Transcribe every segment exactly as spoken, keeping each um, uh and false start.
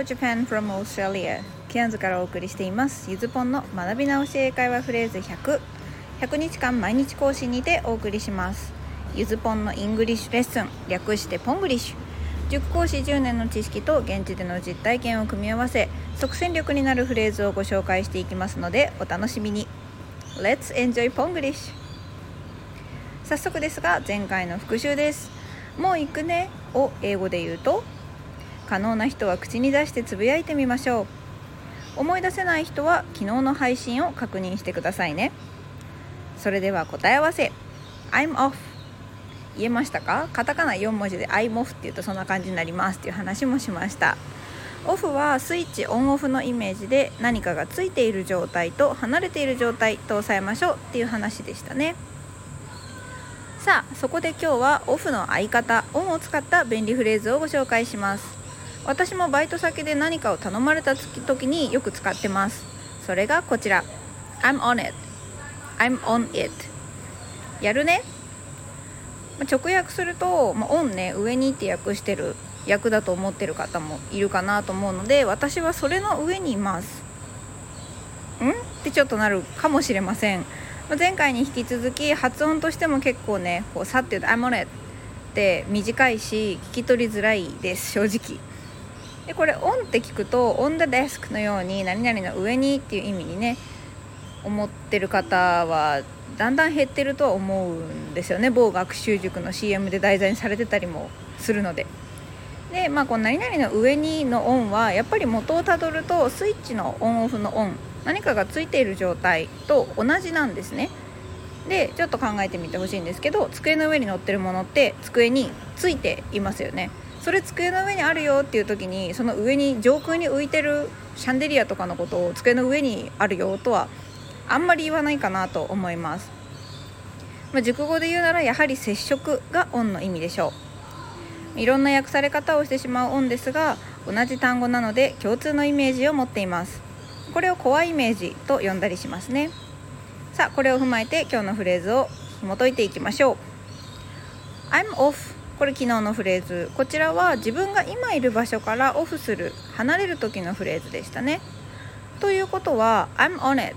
Hello Japan from Australia ケアンズからお送りしていますゆずぽんの学び直し英会話フレーズひゃく ひゃくにちかん毎日更新にてお送りします。ゆずぽんのイングリッシュレッスン、略してポングリッシュ。塾講師じゅうねんの知識と現地での実体験を組み合わせ、即戦力になるフレーズをご紹介していきますのでお楽しみに。 Let's enjoy ポングリッシュ。早速ですが前回の復習です。もう行くねを英語で言うと、可能な人は口に出してつぶやいてみましょう。思い出せない人は昨日の配信を確認してくださいね。それでは答え合わせ。 I'm off 言えましたか？カタカナよん文字で I'm off って言うとそんな感じになりますっていう話もしました。オフはスイッチオンオフのイメージで、何かがついている状態と離れている状態と抑えましょうっていう話でしたね。さあそこで今日はオフの相方オンを使った便利フレーズをご紹介します。私もバイト先で何かを頼まれた時によく使ってます。それがこちら。 I'm on it I'm on it やるね。直訳すると、まあ、on ね、上にって訳してる訳だと思ってる方もいるかなと思うので、私はそれの上にいますんってちょっとなるかもしれません。前回に引き続き発音としても結構ね、こうさって言うと I'm on it って短いし聞き取りづらいです正直で。これ on って聞くと on the desk のように何々の上にっていう意味にね思ってる方はだんだん減ってるとは思うんですよね。某学習塾の シーエム で題材にされてたりもするので。で、まあ、この何々の上にの on はやっぱり元をたどるとスイッチのオンオフの on、何かがついている状態と同じなんですね。でちょっと考えてみてほしいんですけど、机の上に乗ってるものって机についていますよね。それ机の上にあるよっていう時に、その上に上空に浮いてるシャンデリアとかのことを机の上にあるよとはあんまり言わないかなと思います。まあ、熟語で言うならやはり接触がオンの意味でしょう。いろんな訳され方をしてしまうオンですが、同じ単語なので共通のイメージを持っています。これをコアイメージと呼んだりしますね。さあこれを踏まえて今日のフレーズを紐解いていきましょう。 I'm off これ昨日のフレーズ、こちらは自分が今いる場所からオフする、離れる時のフレーズでしたね。ということは I'm on it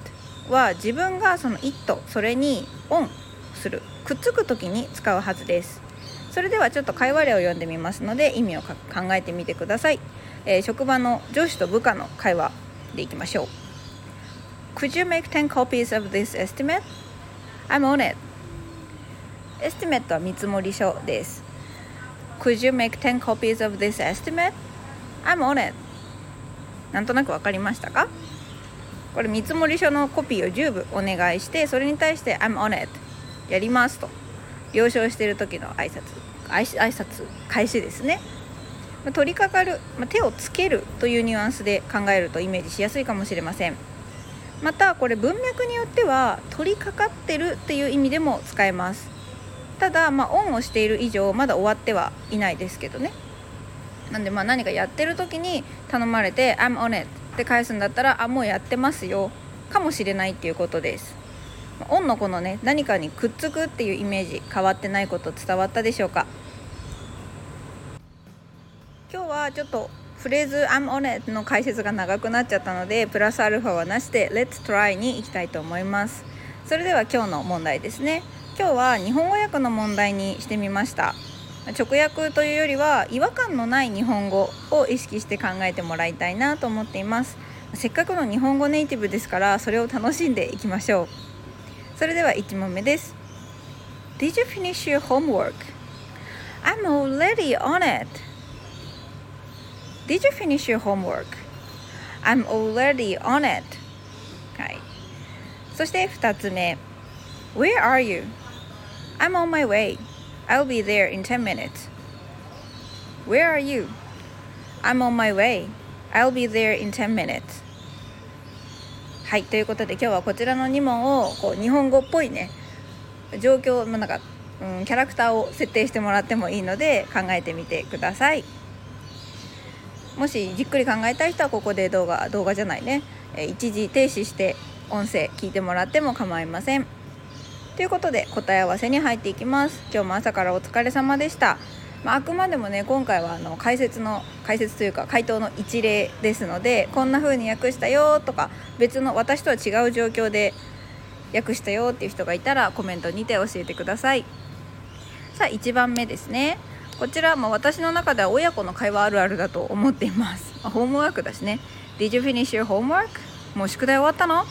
は自分がその it それに on する、くっつく時に使うはずです。それではちょっと会話例を読んでみますので意味を考えてみてください。えー、職場の上司と部下の会話でいきましょう。 Could you make ten copies of this estimate? I'm on it. エスティメットは見積もり書です。 Could you make ten copies of this estimate? I'm on it. なんとなくわかりましたか？これ見積もり書のコピーをじゅう部お願いして、それに対して I'm on it やりますと了承している時の挨拶、挨拶開始ですね。取り掛かる、手をつけるというニュアンスで考えるとイメージしやすいかもしれません。またこれ文脈によっては取り掛かってるっていう意味でも使えます。ただ、まあ、オンをしている以上まだ終わってはいないですけどね。なんでまあ何かやってる時に頼まれて I'm on it って返すんだったら、あ、もうやってますよかもしれないっていうことです。オンのこのね、何かにくっつくっていうイメージ変わってないこと伝わったでしょうか。今日はちょっとフレーズ I'm on it の解説が長くなっちゃったので、プラスアルファはなしで Let's try に行きたいと思います。それでは今日の問題ですね。今日は日本語訳の問題にしてみました。直訳というよりは違和感のない日本語を意識して考えてもらいたいなと思っています。せっかくの日本語ネイティブですから、それを楽しんでいきましょう。それではいち問目です。 Did you finish your homework? I'm already on it.Did you finish your homework? I'm already on it. はい。そしてふたつめ。Where are you? I'm on my way. I'll be there in ten minutes. Where are you? I'm on my way. I'll be there in ten minutes. はい。ということで今日はこちらのに問をこう日本語っぽいね、状況、なんか、うん、キャラクターを設定してもらってもいいので考えてみてください。もしじっくり考えたい人はここで動画、動画じゃないね、一時停止して音声聞いてもらっても構いません。ということで答え合わせに入っていきます。今日も朝からお疲れ様でした。まあ、あくまでもね今回はあの解説の解説というか回答の一例ですので、こんな風に訳したよとか別の私とは違う状況で訳したよっていう人がいたらコメントにて教えてください。さあいちばんめですね。こちらも私の中では親子の会話あるあるだと思っています。ホームワークだしね。 Did you finish your homework? もう宿題終わったの？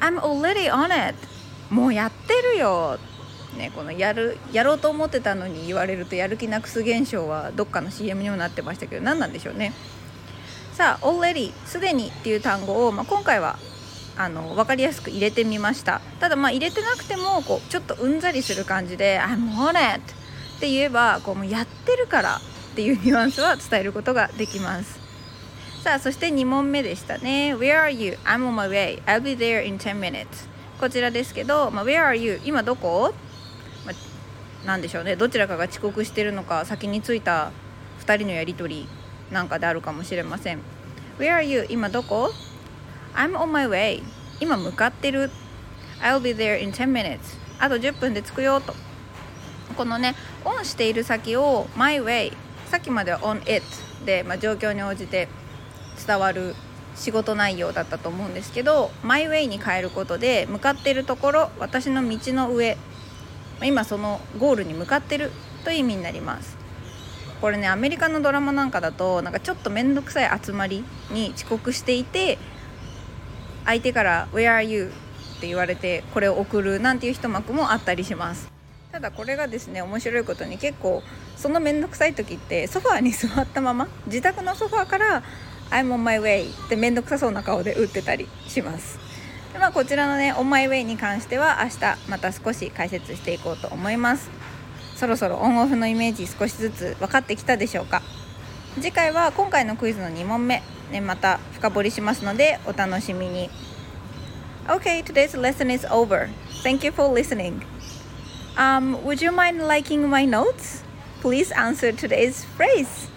I'm already on it. もうやってるよね、このやるやろうと思ってたのに言われるとやる気なくす現象はどっかの シーエム にもなってましたけど、何なんでしょうね。さあ already すでにっていう単語を、まあ、今回はあの分かりやすく入れてみました。ただまあ入れてなくてもこうちょっとうんざりする感じで I'm on it って言えばこうもうやってるからっていうニュアンスは伝えることができます。さあそしてにもんめでしたね。 Where are you? I'm on my way. I'll be there in ten minutes. こちらですけど、まあ、Where are you? 今どこ？なんでしょうね、どちらかが遅刻してるのか先に着いたふたりのやり取りなんかであるかもしれません。 Where are you? 今どこ？ I'm on my way. 今向かってる。 I'll be there in ten minutes. あとじゅっぷんで着くよと。このね on している先を my way、 さっきまでは on it で、まあ、状況に応じて伝わる仕事内容だったと思うんですけど、 my way に変えることで向かってるところ、私の道の上、今そのゴールに向かってるという意味になります。これねアメリカのドラマなんかだとなんかちょっと面倒くさい集まりに遅刻していて、相手から Where are you? って言われてこれを送るなんていう一幕もあったりします。ただこれがですね面白いことに結構その面倒くさい時ってソファーに座ったまま自宅のソファーから I'm on my way って面倒くさそうな顔で打ってたりします。まあ、こちらのねオンマイウェイに関しては明日また少し解説していこうと思います。そろそろオンオフのイメージ少しずつ分かってきたでしょうか。次回は今回のクイズのにもんめ、ね、また深掘りしますのでお楽しみに。 Okay, today's lesson is over. Thank you for listening. Um, would you mind liking my notes? Please answer today's phrase.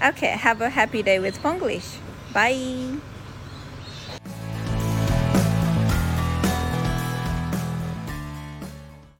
Okay, have a happy day with Ponglish. Bye.